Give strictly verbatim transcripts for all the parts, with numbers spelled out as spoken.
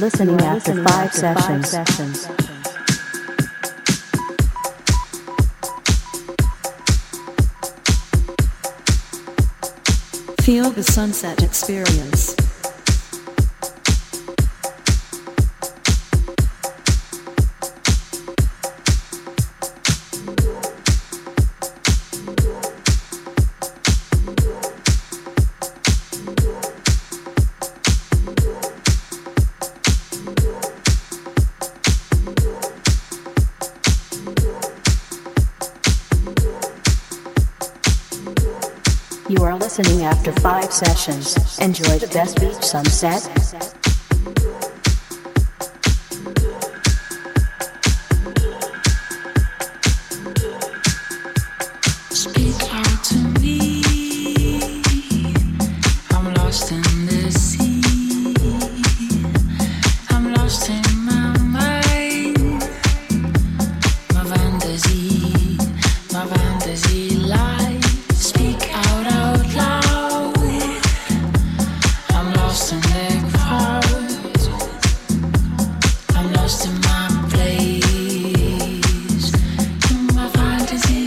listening you are after, listening five, after sessions. five sessions. Feel the sunset experience. You are listening after five sessions. Enjoy the best beach sunset. Speak out to me. I'm lost in the sea. I'm lost in my mind. My fantasy, my fantasy lies. Speak out out loud. I'm lost in the crowd. I'm lost in my place, in my fantasy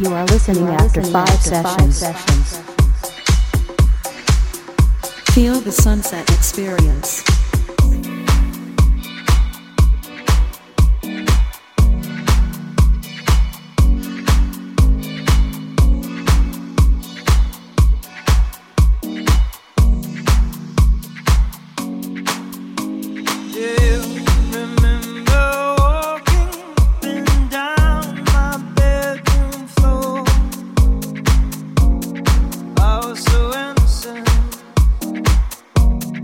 You are listening, you are after, listening five after five sessions. sessions. Feel the sunset experience. So innocent,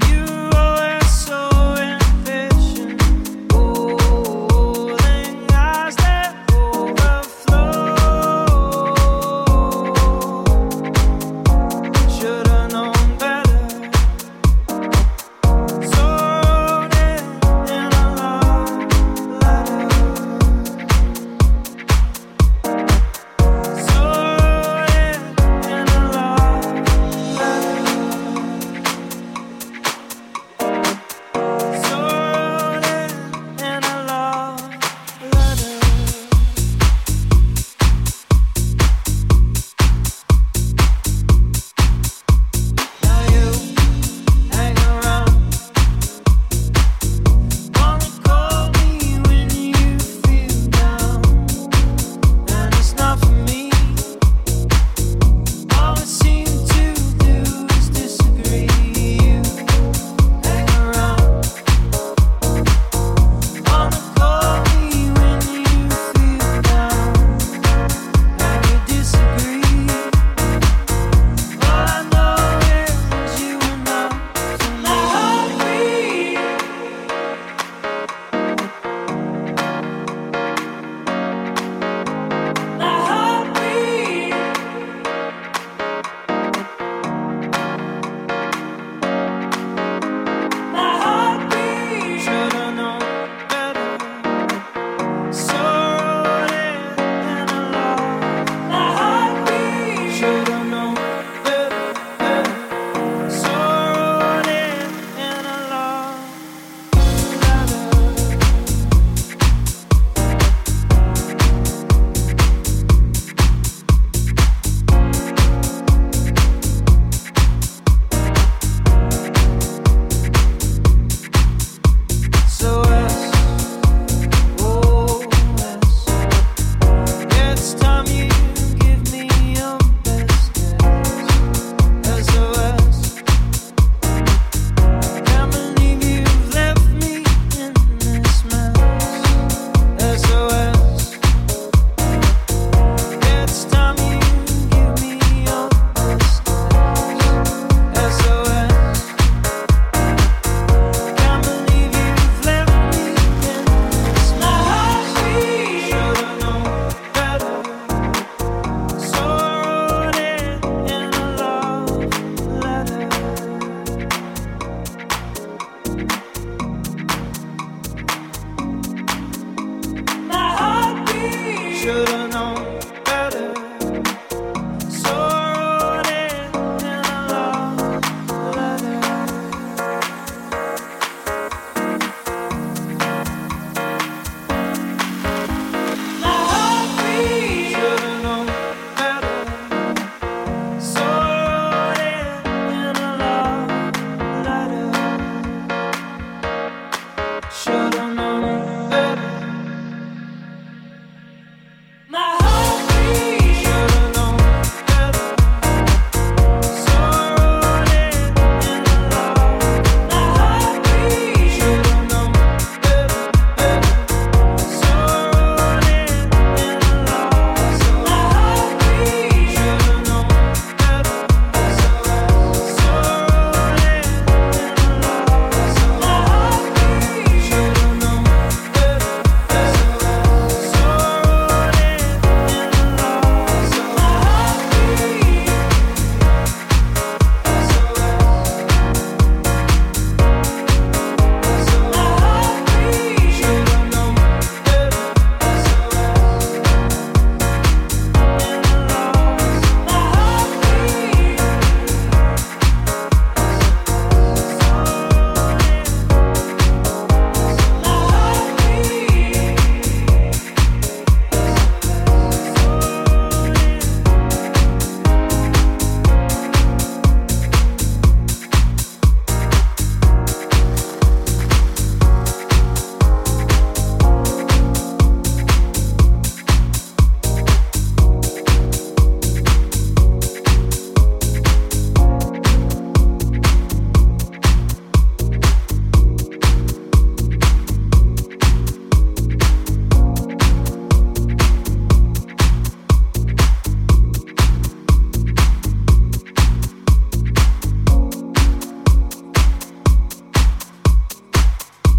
you always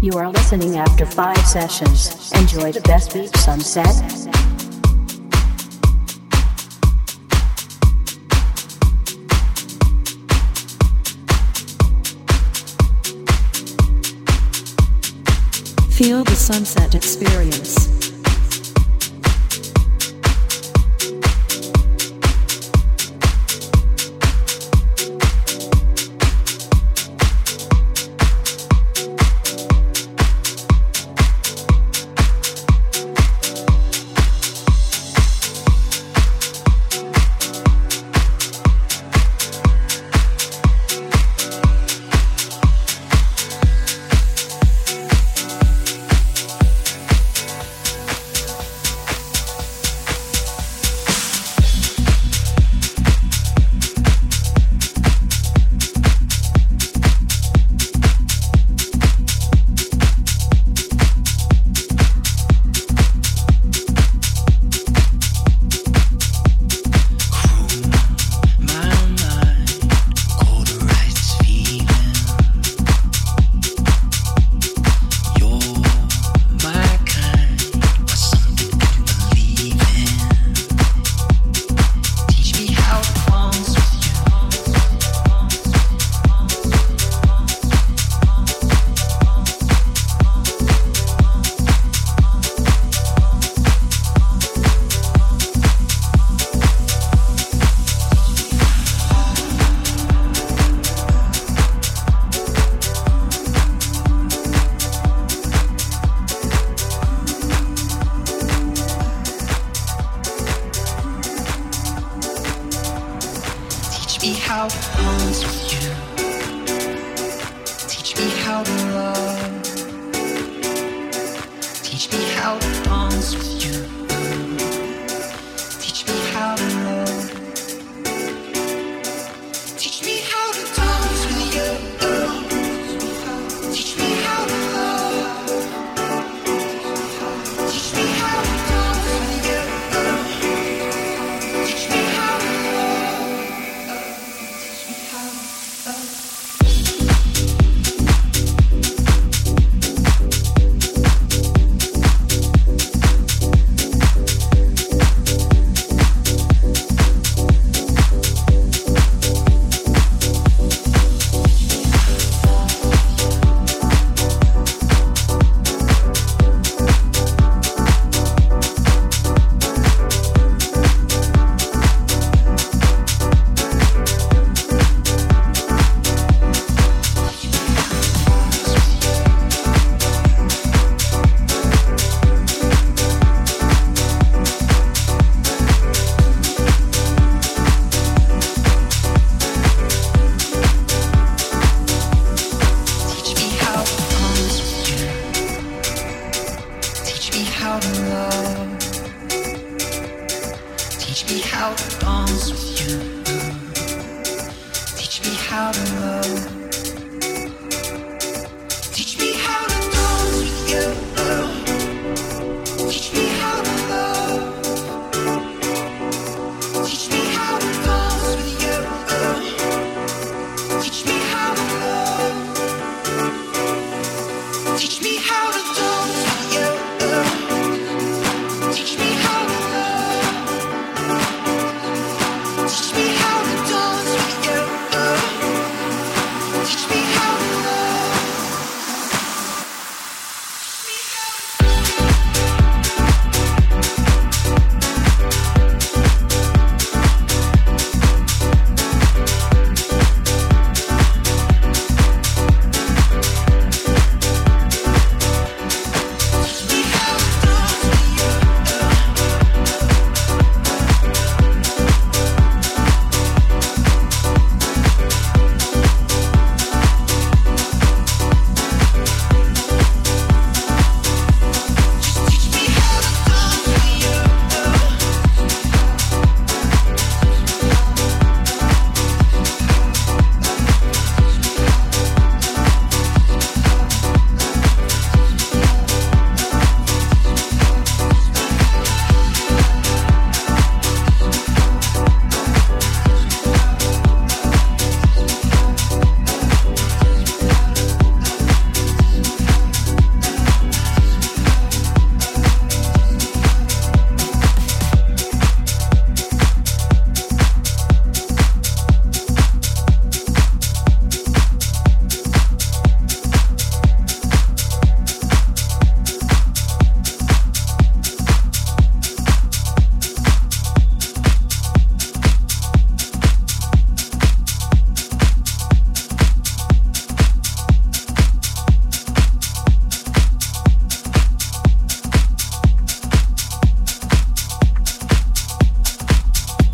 You are listening after five sessions. Enjoy the best beach sunset. Feel the sunset experience.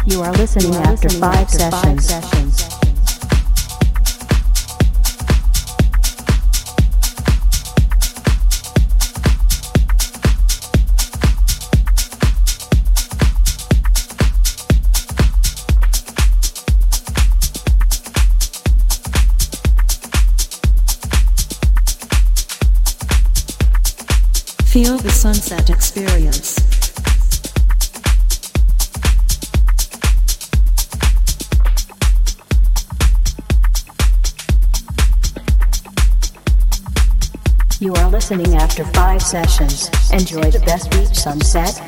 You are listening, you are after, listening five after sessions. Five sessions. Feel the sunset experience. You are listening after five sessions. Enjoy the best beach sunset.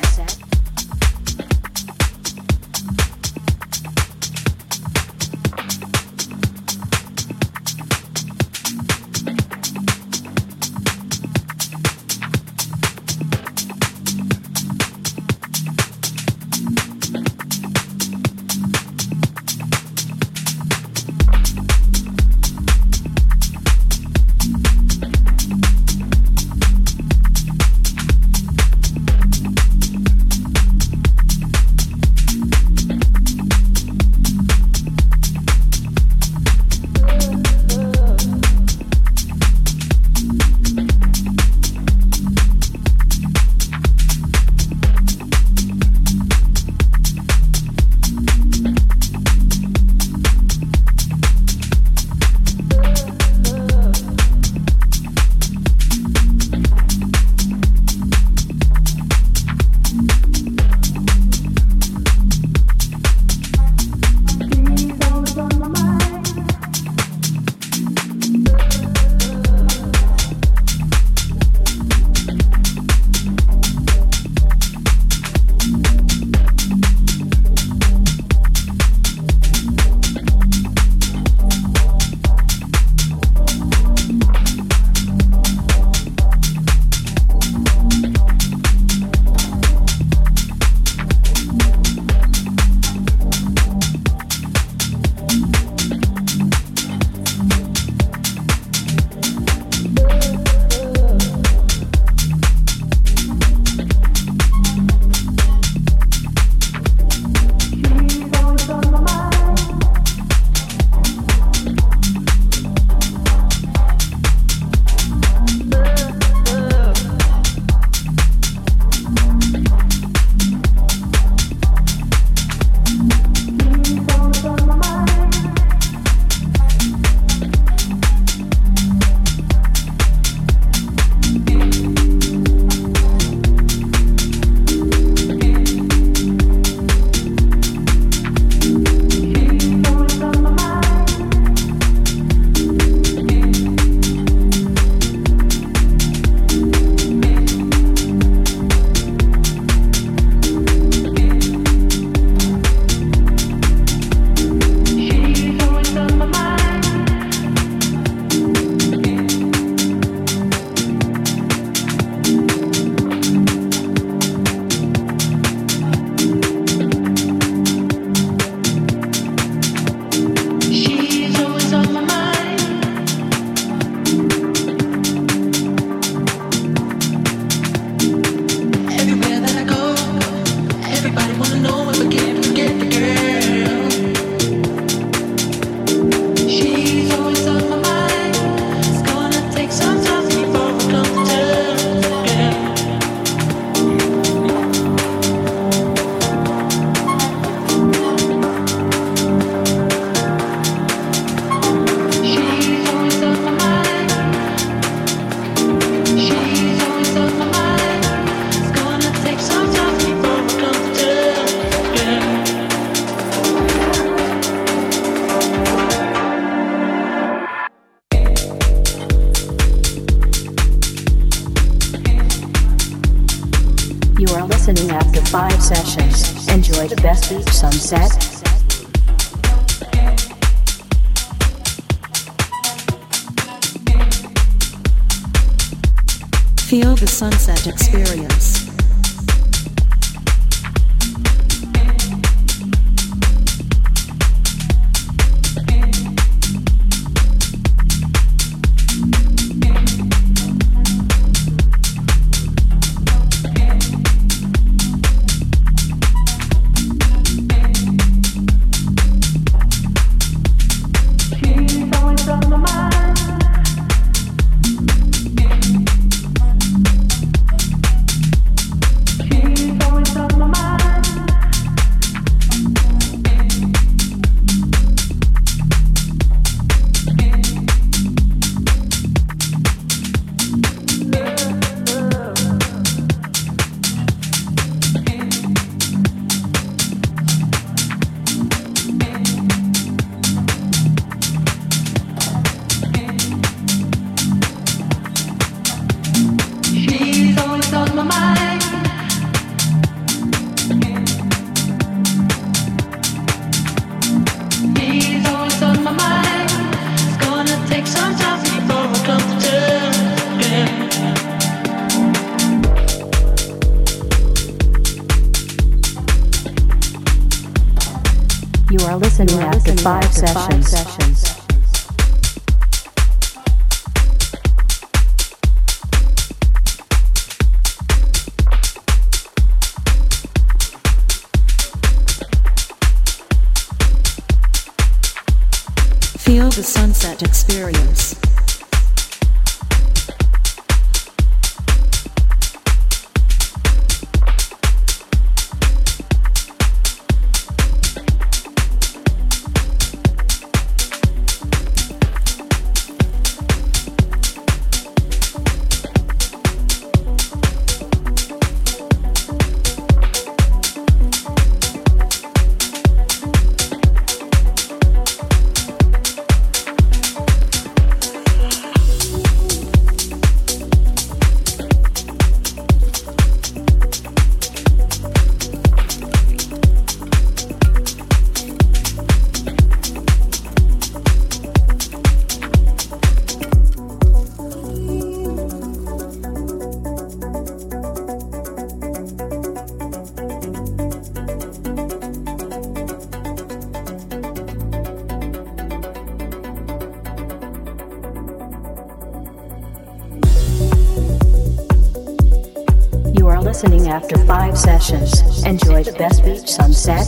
Sunset. Feel the sunset experience. You are listening, you are after, listening five after five sessions. Five sessions. Feel the sunset experience. Listening after five sessions. Enjoy the best beach sunset.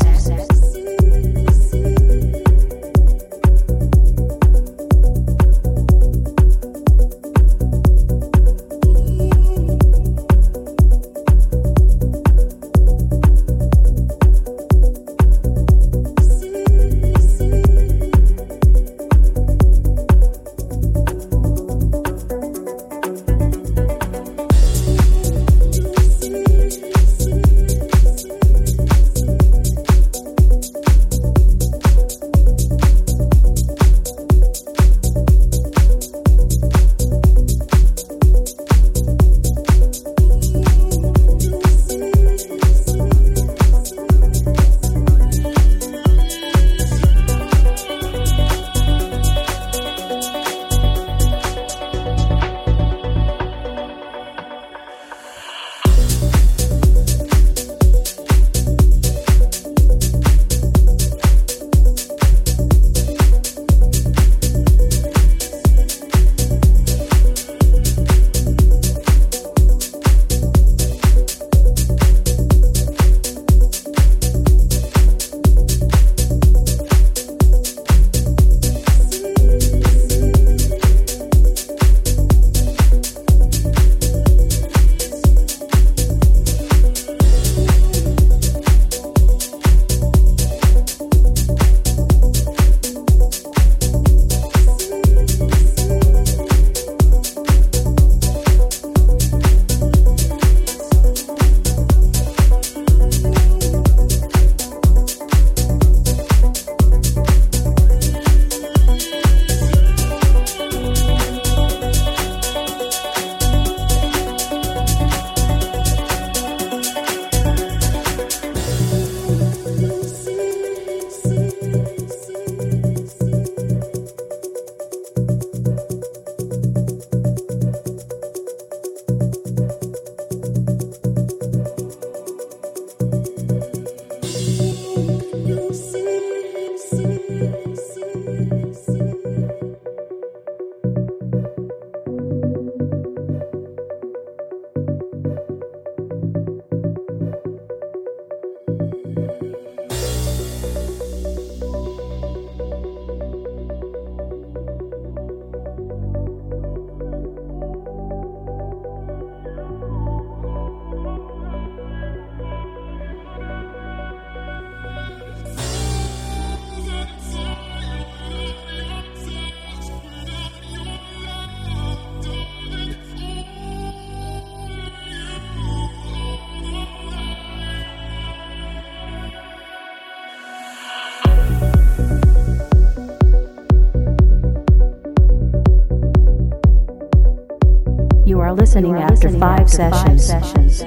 You are listening, you are after, listening five, after sessions. five sessions.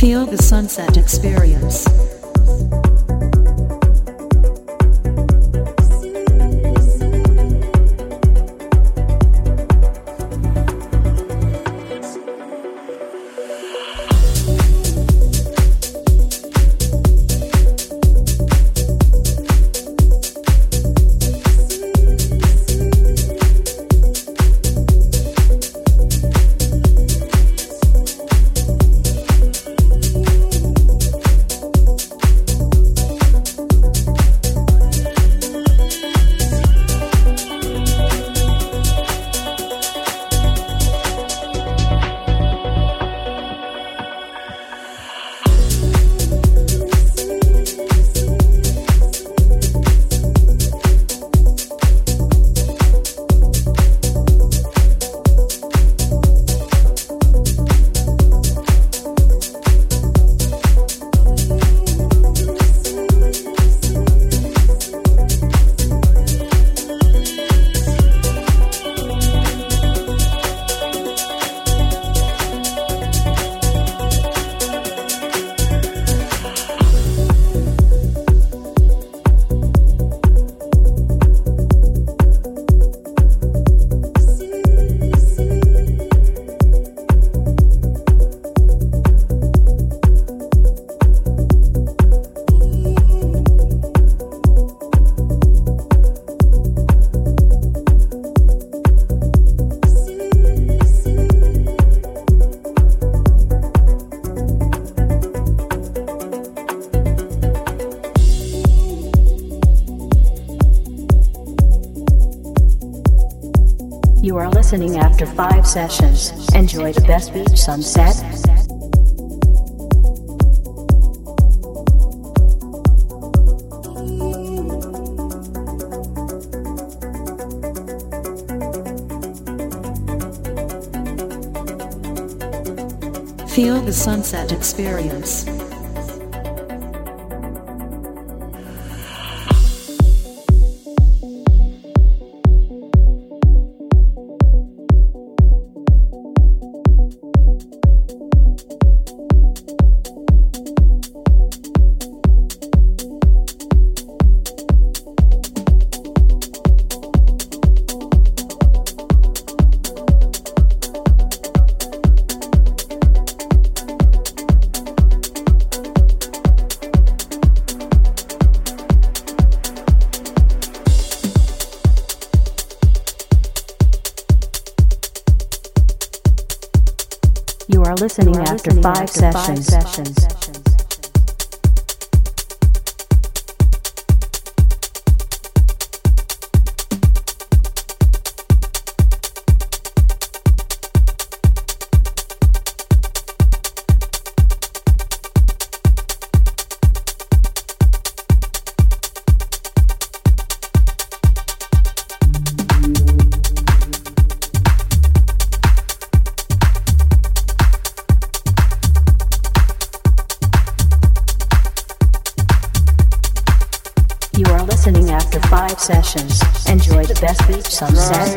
Feel the sunset experience. listening after five sessions. Enjoy the best beach sunset. Feel the sunset experience. Listening after five sessions. Sessions. Enjoy the best beach sunset.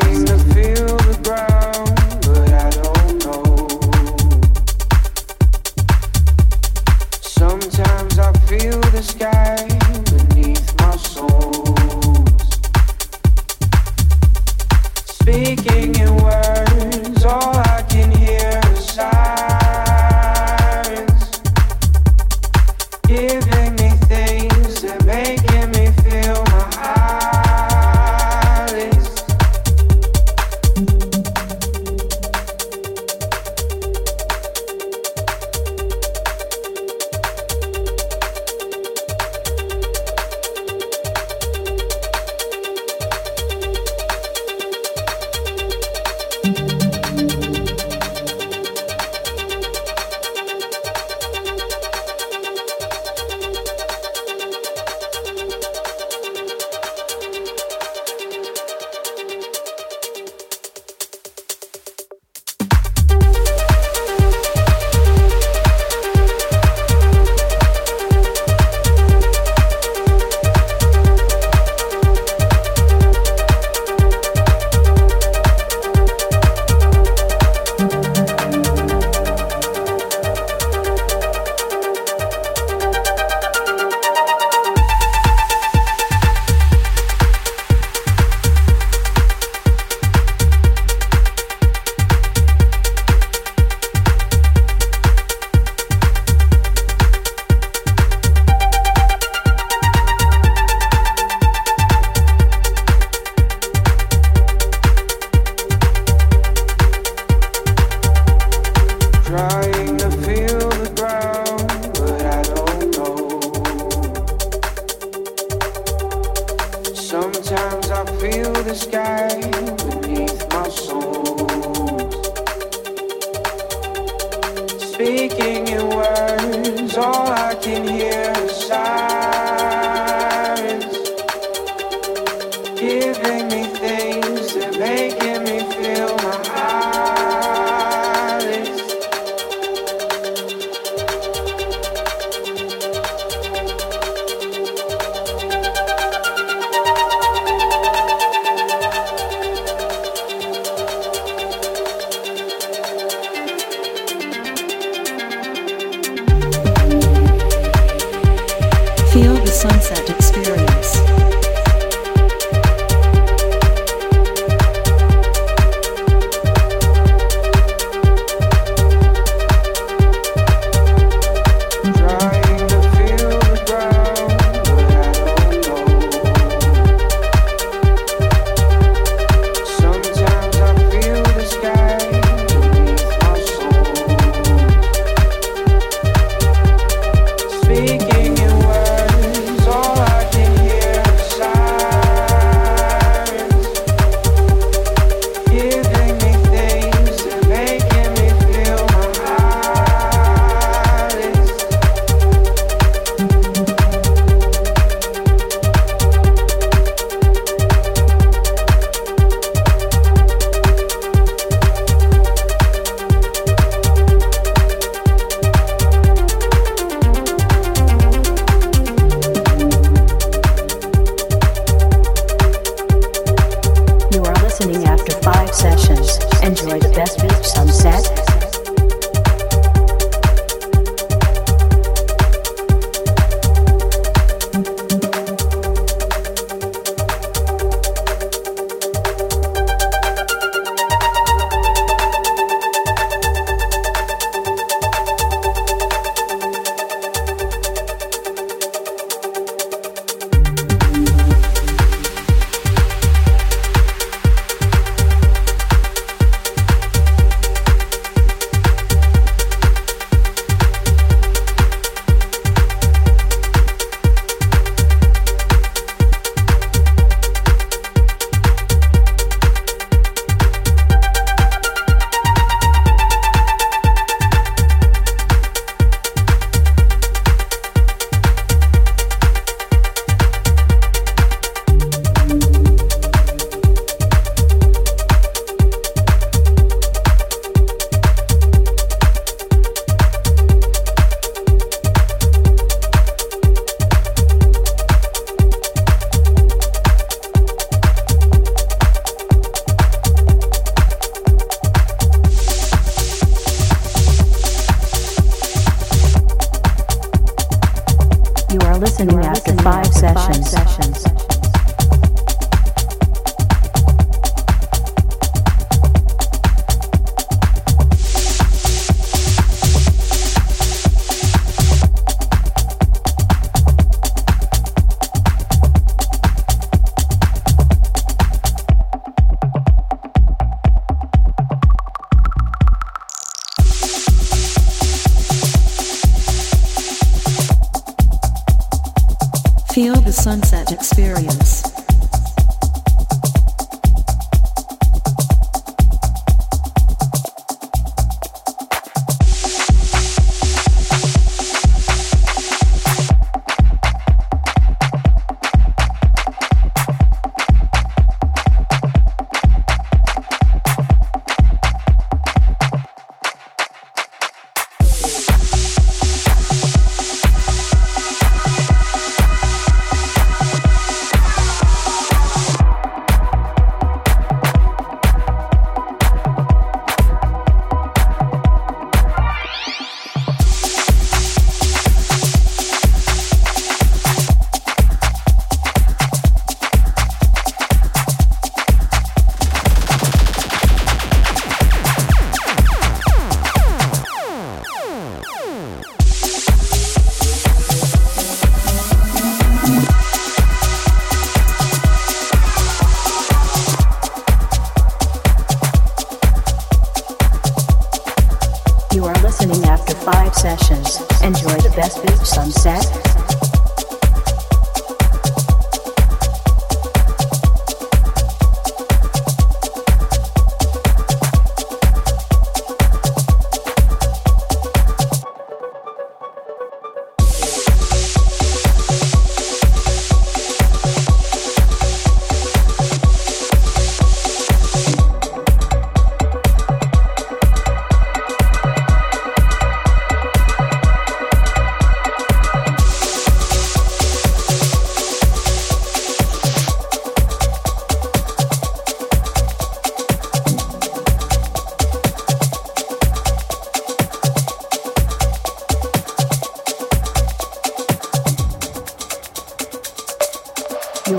just reached sunset. Feel the sunset experience. You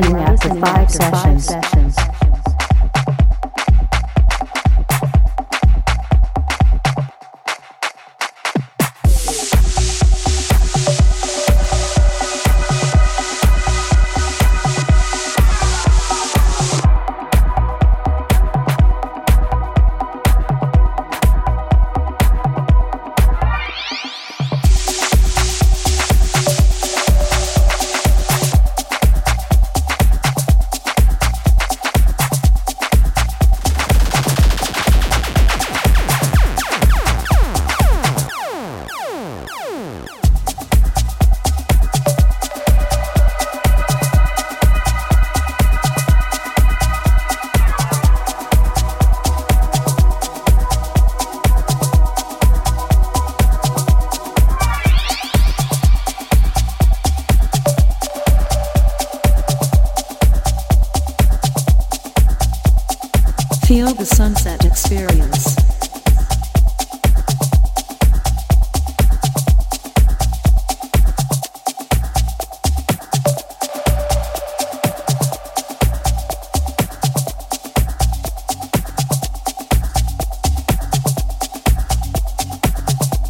listening after five sessions. Feel the sunset experience.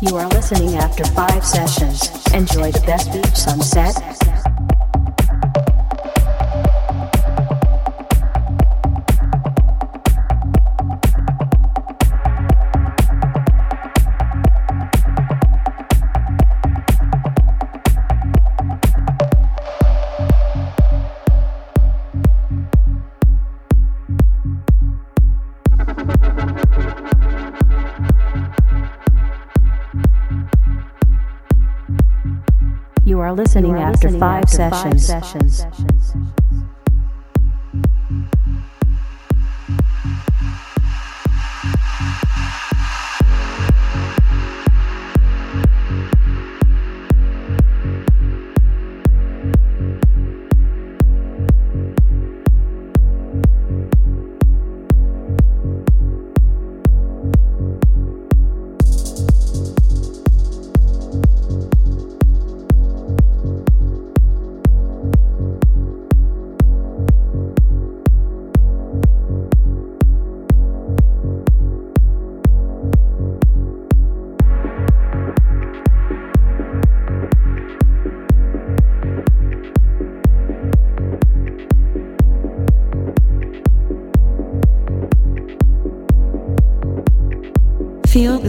You are listening after five sessions. Enjoy the best beach sunset. You are listening, you are after, listening five after five sessions. Five sessions. Feel the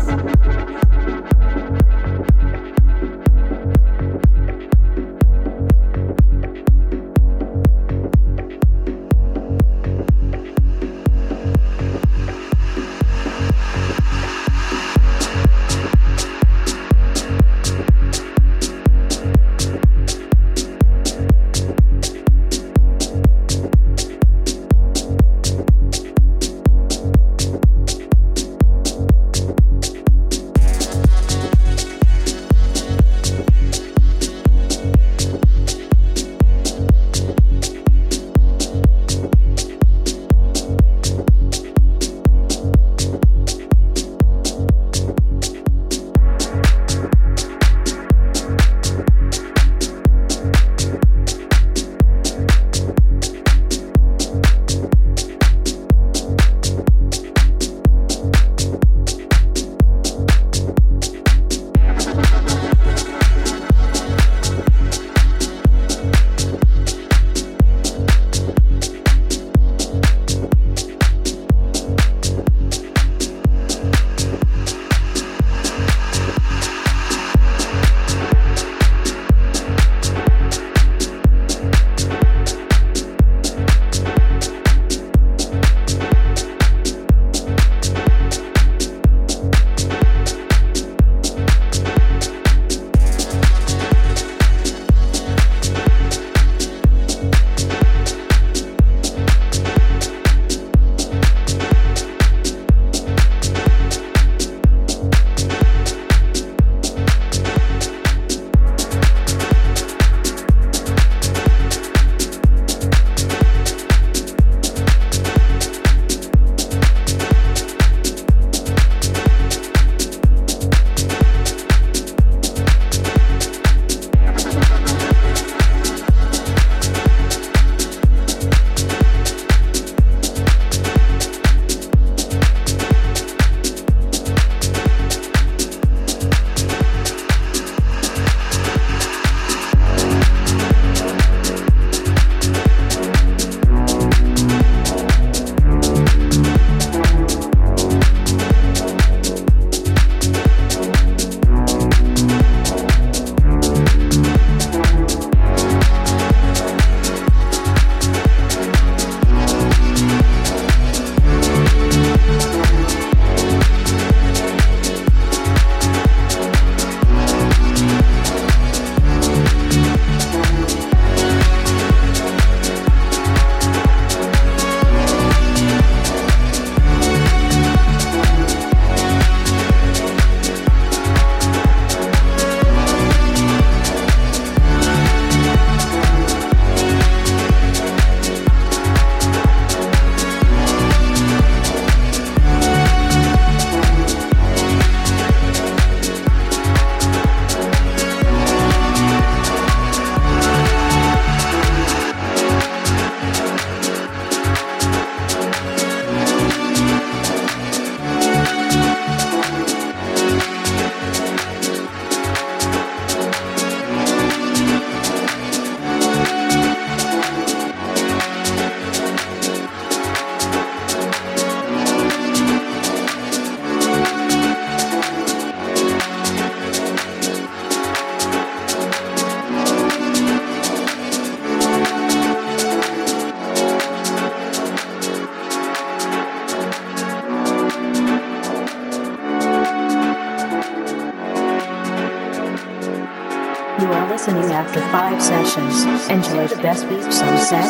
listening after five sessions. Enjoy the best beats on set.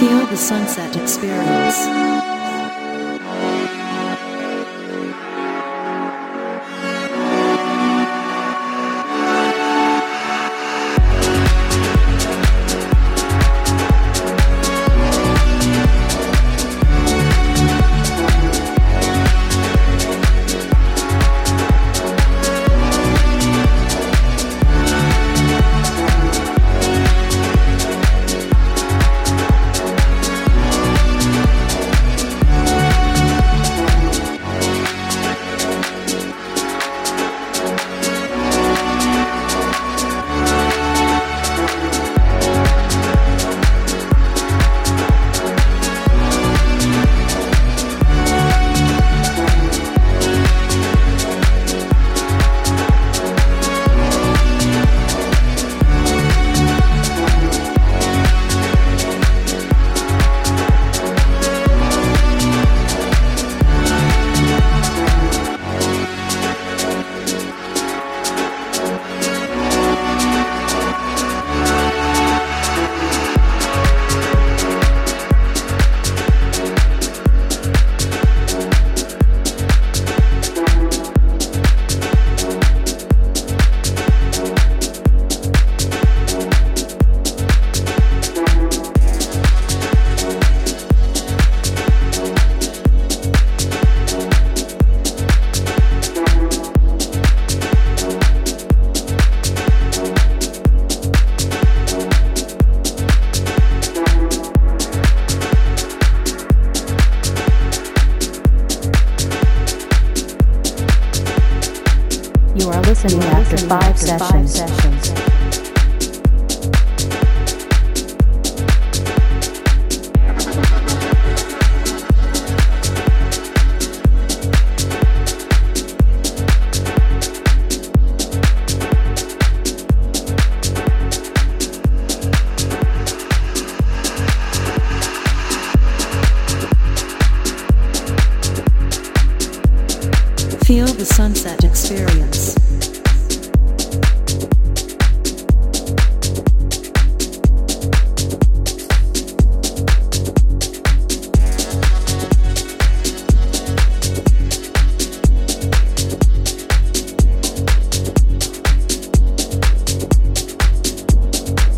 Feel the sunset experience. Listening after five sessions. Feel the sunset experience. You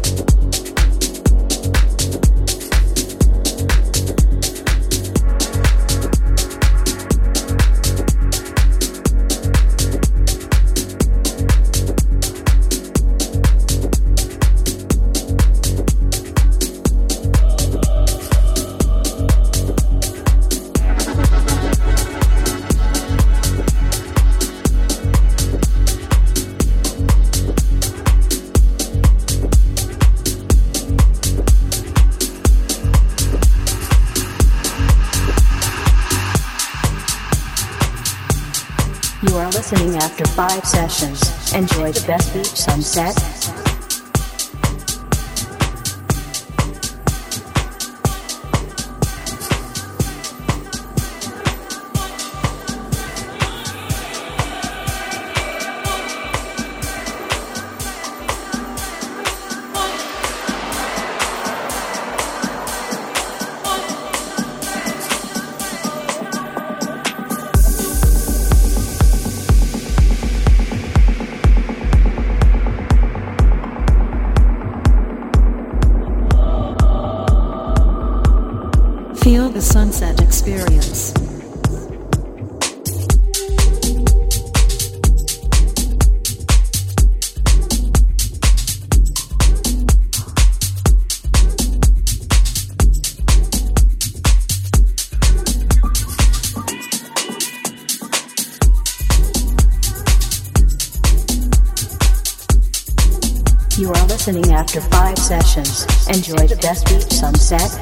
are listening after five sessions. Enjoy the best beach sunset. Feel the sunset experience. You are listening after five sessions. Enjoy the best beach sunset.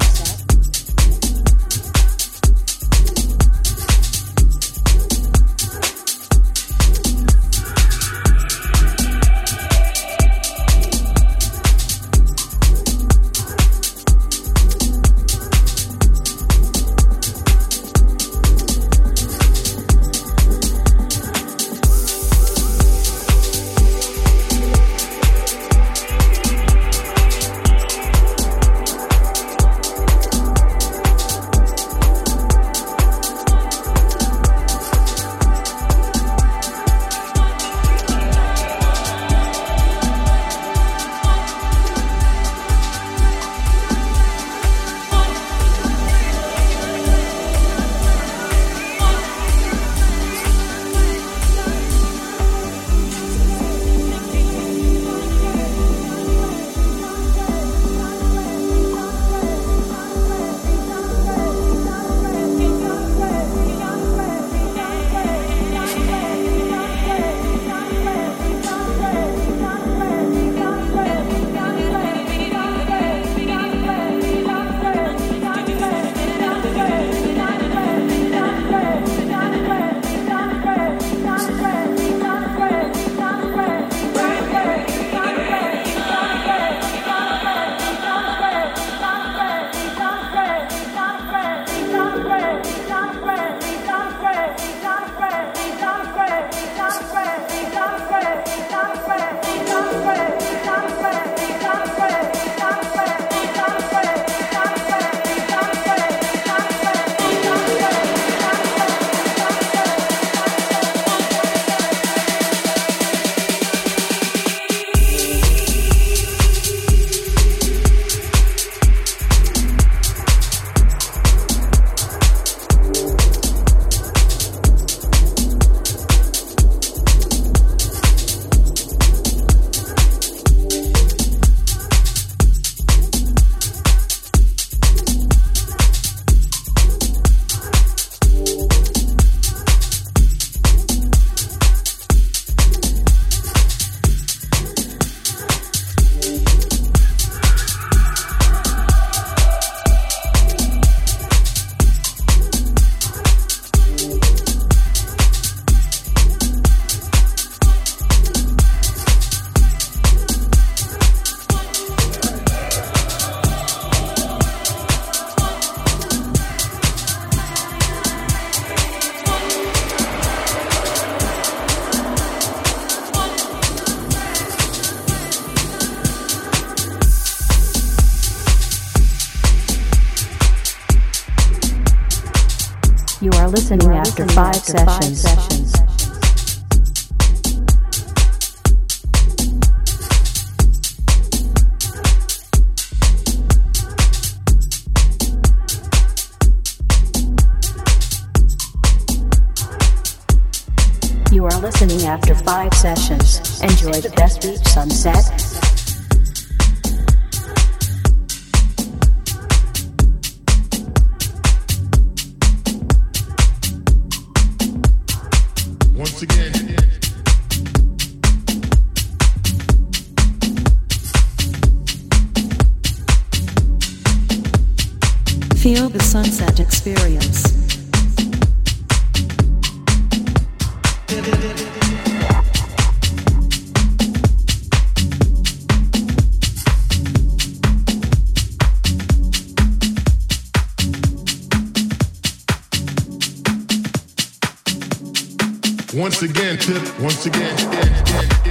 You are listening, you are after, listening five after five sessions. Five sessions. You are listening after five sessions. Enjoy the best beach sunset. Feel the sunset experience. Once again, tip, once again, again, again, again.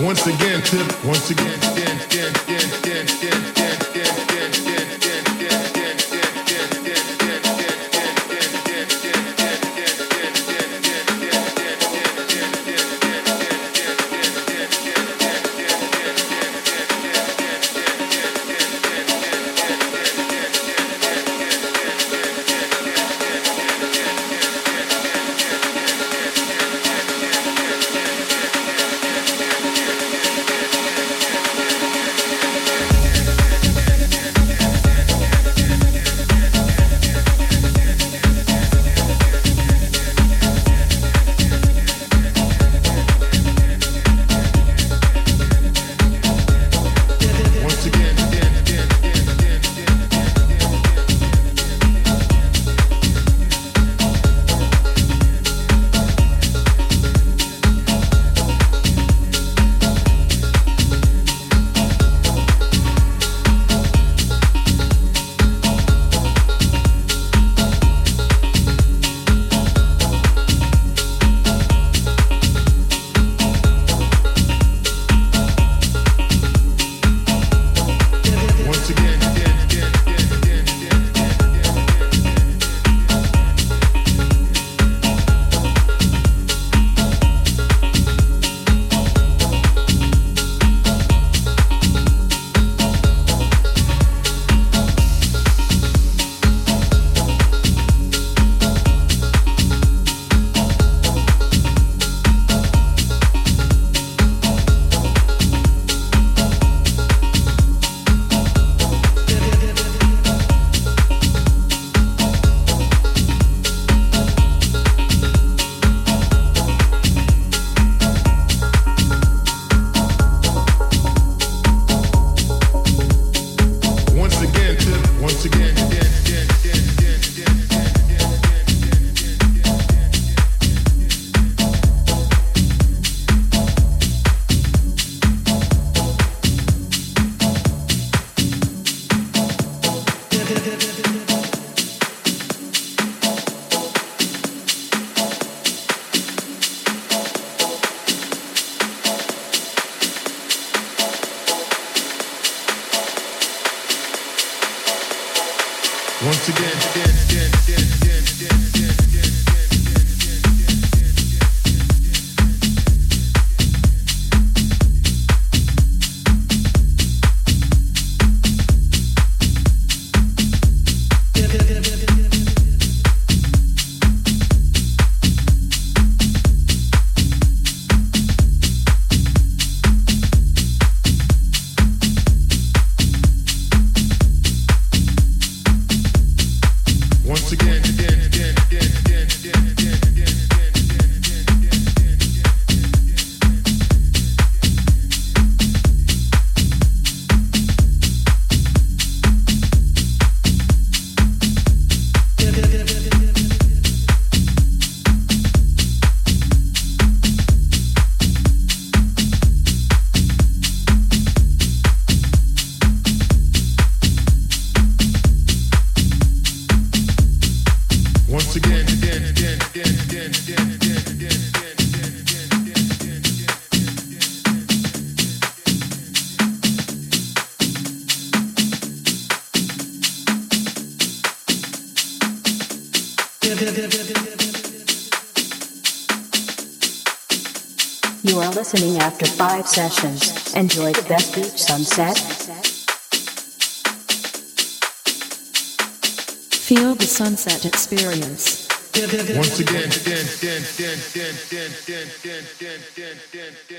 Once again, tip, once again, again, again, again, again, again, again, again, again, again, again, again, again. once again. Once again, again, again, again, again, again, again, again, you are listening after five sessions. Enjoy the best beach sunset. Feel the sunset experience. Once again, again, again, again, again, again, again, again, again, again, again.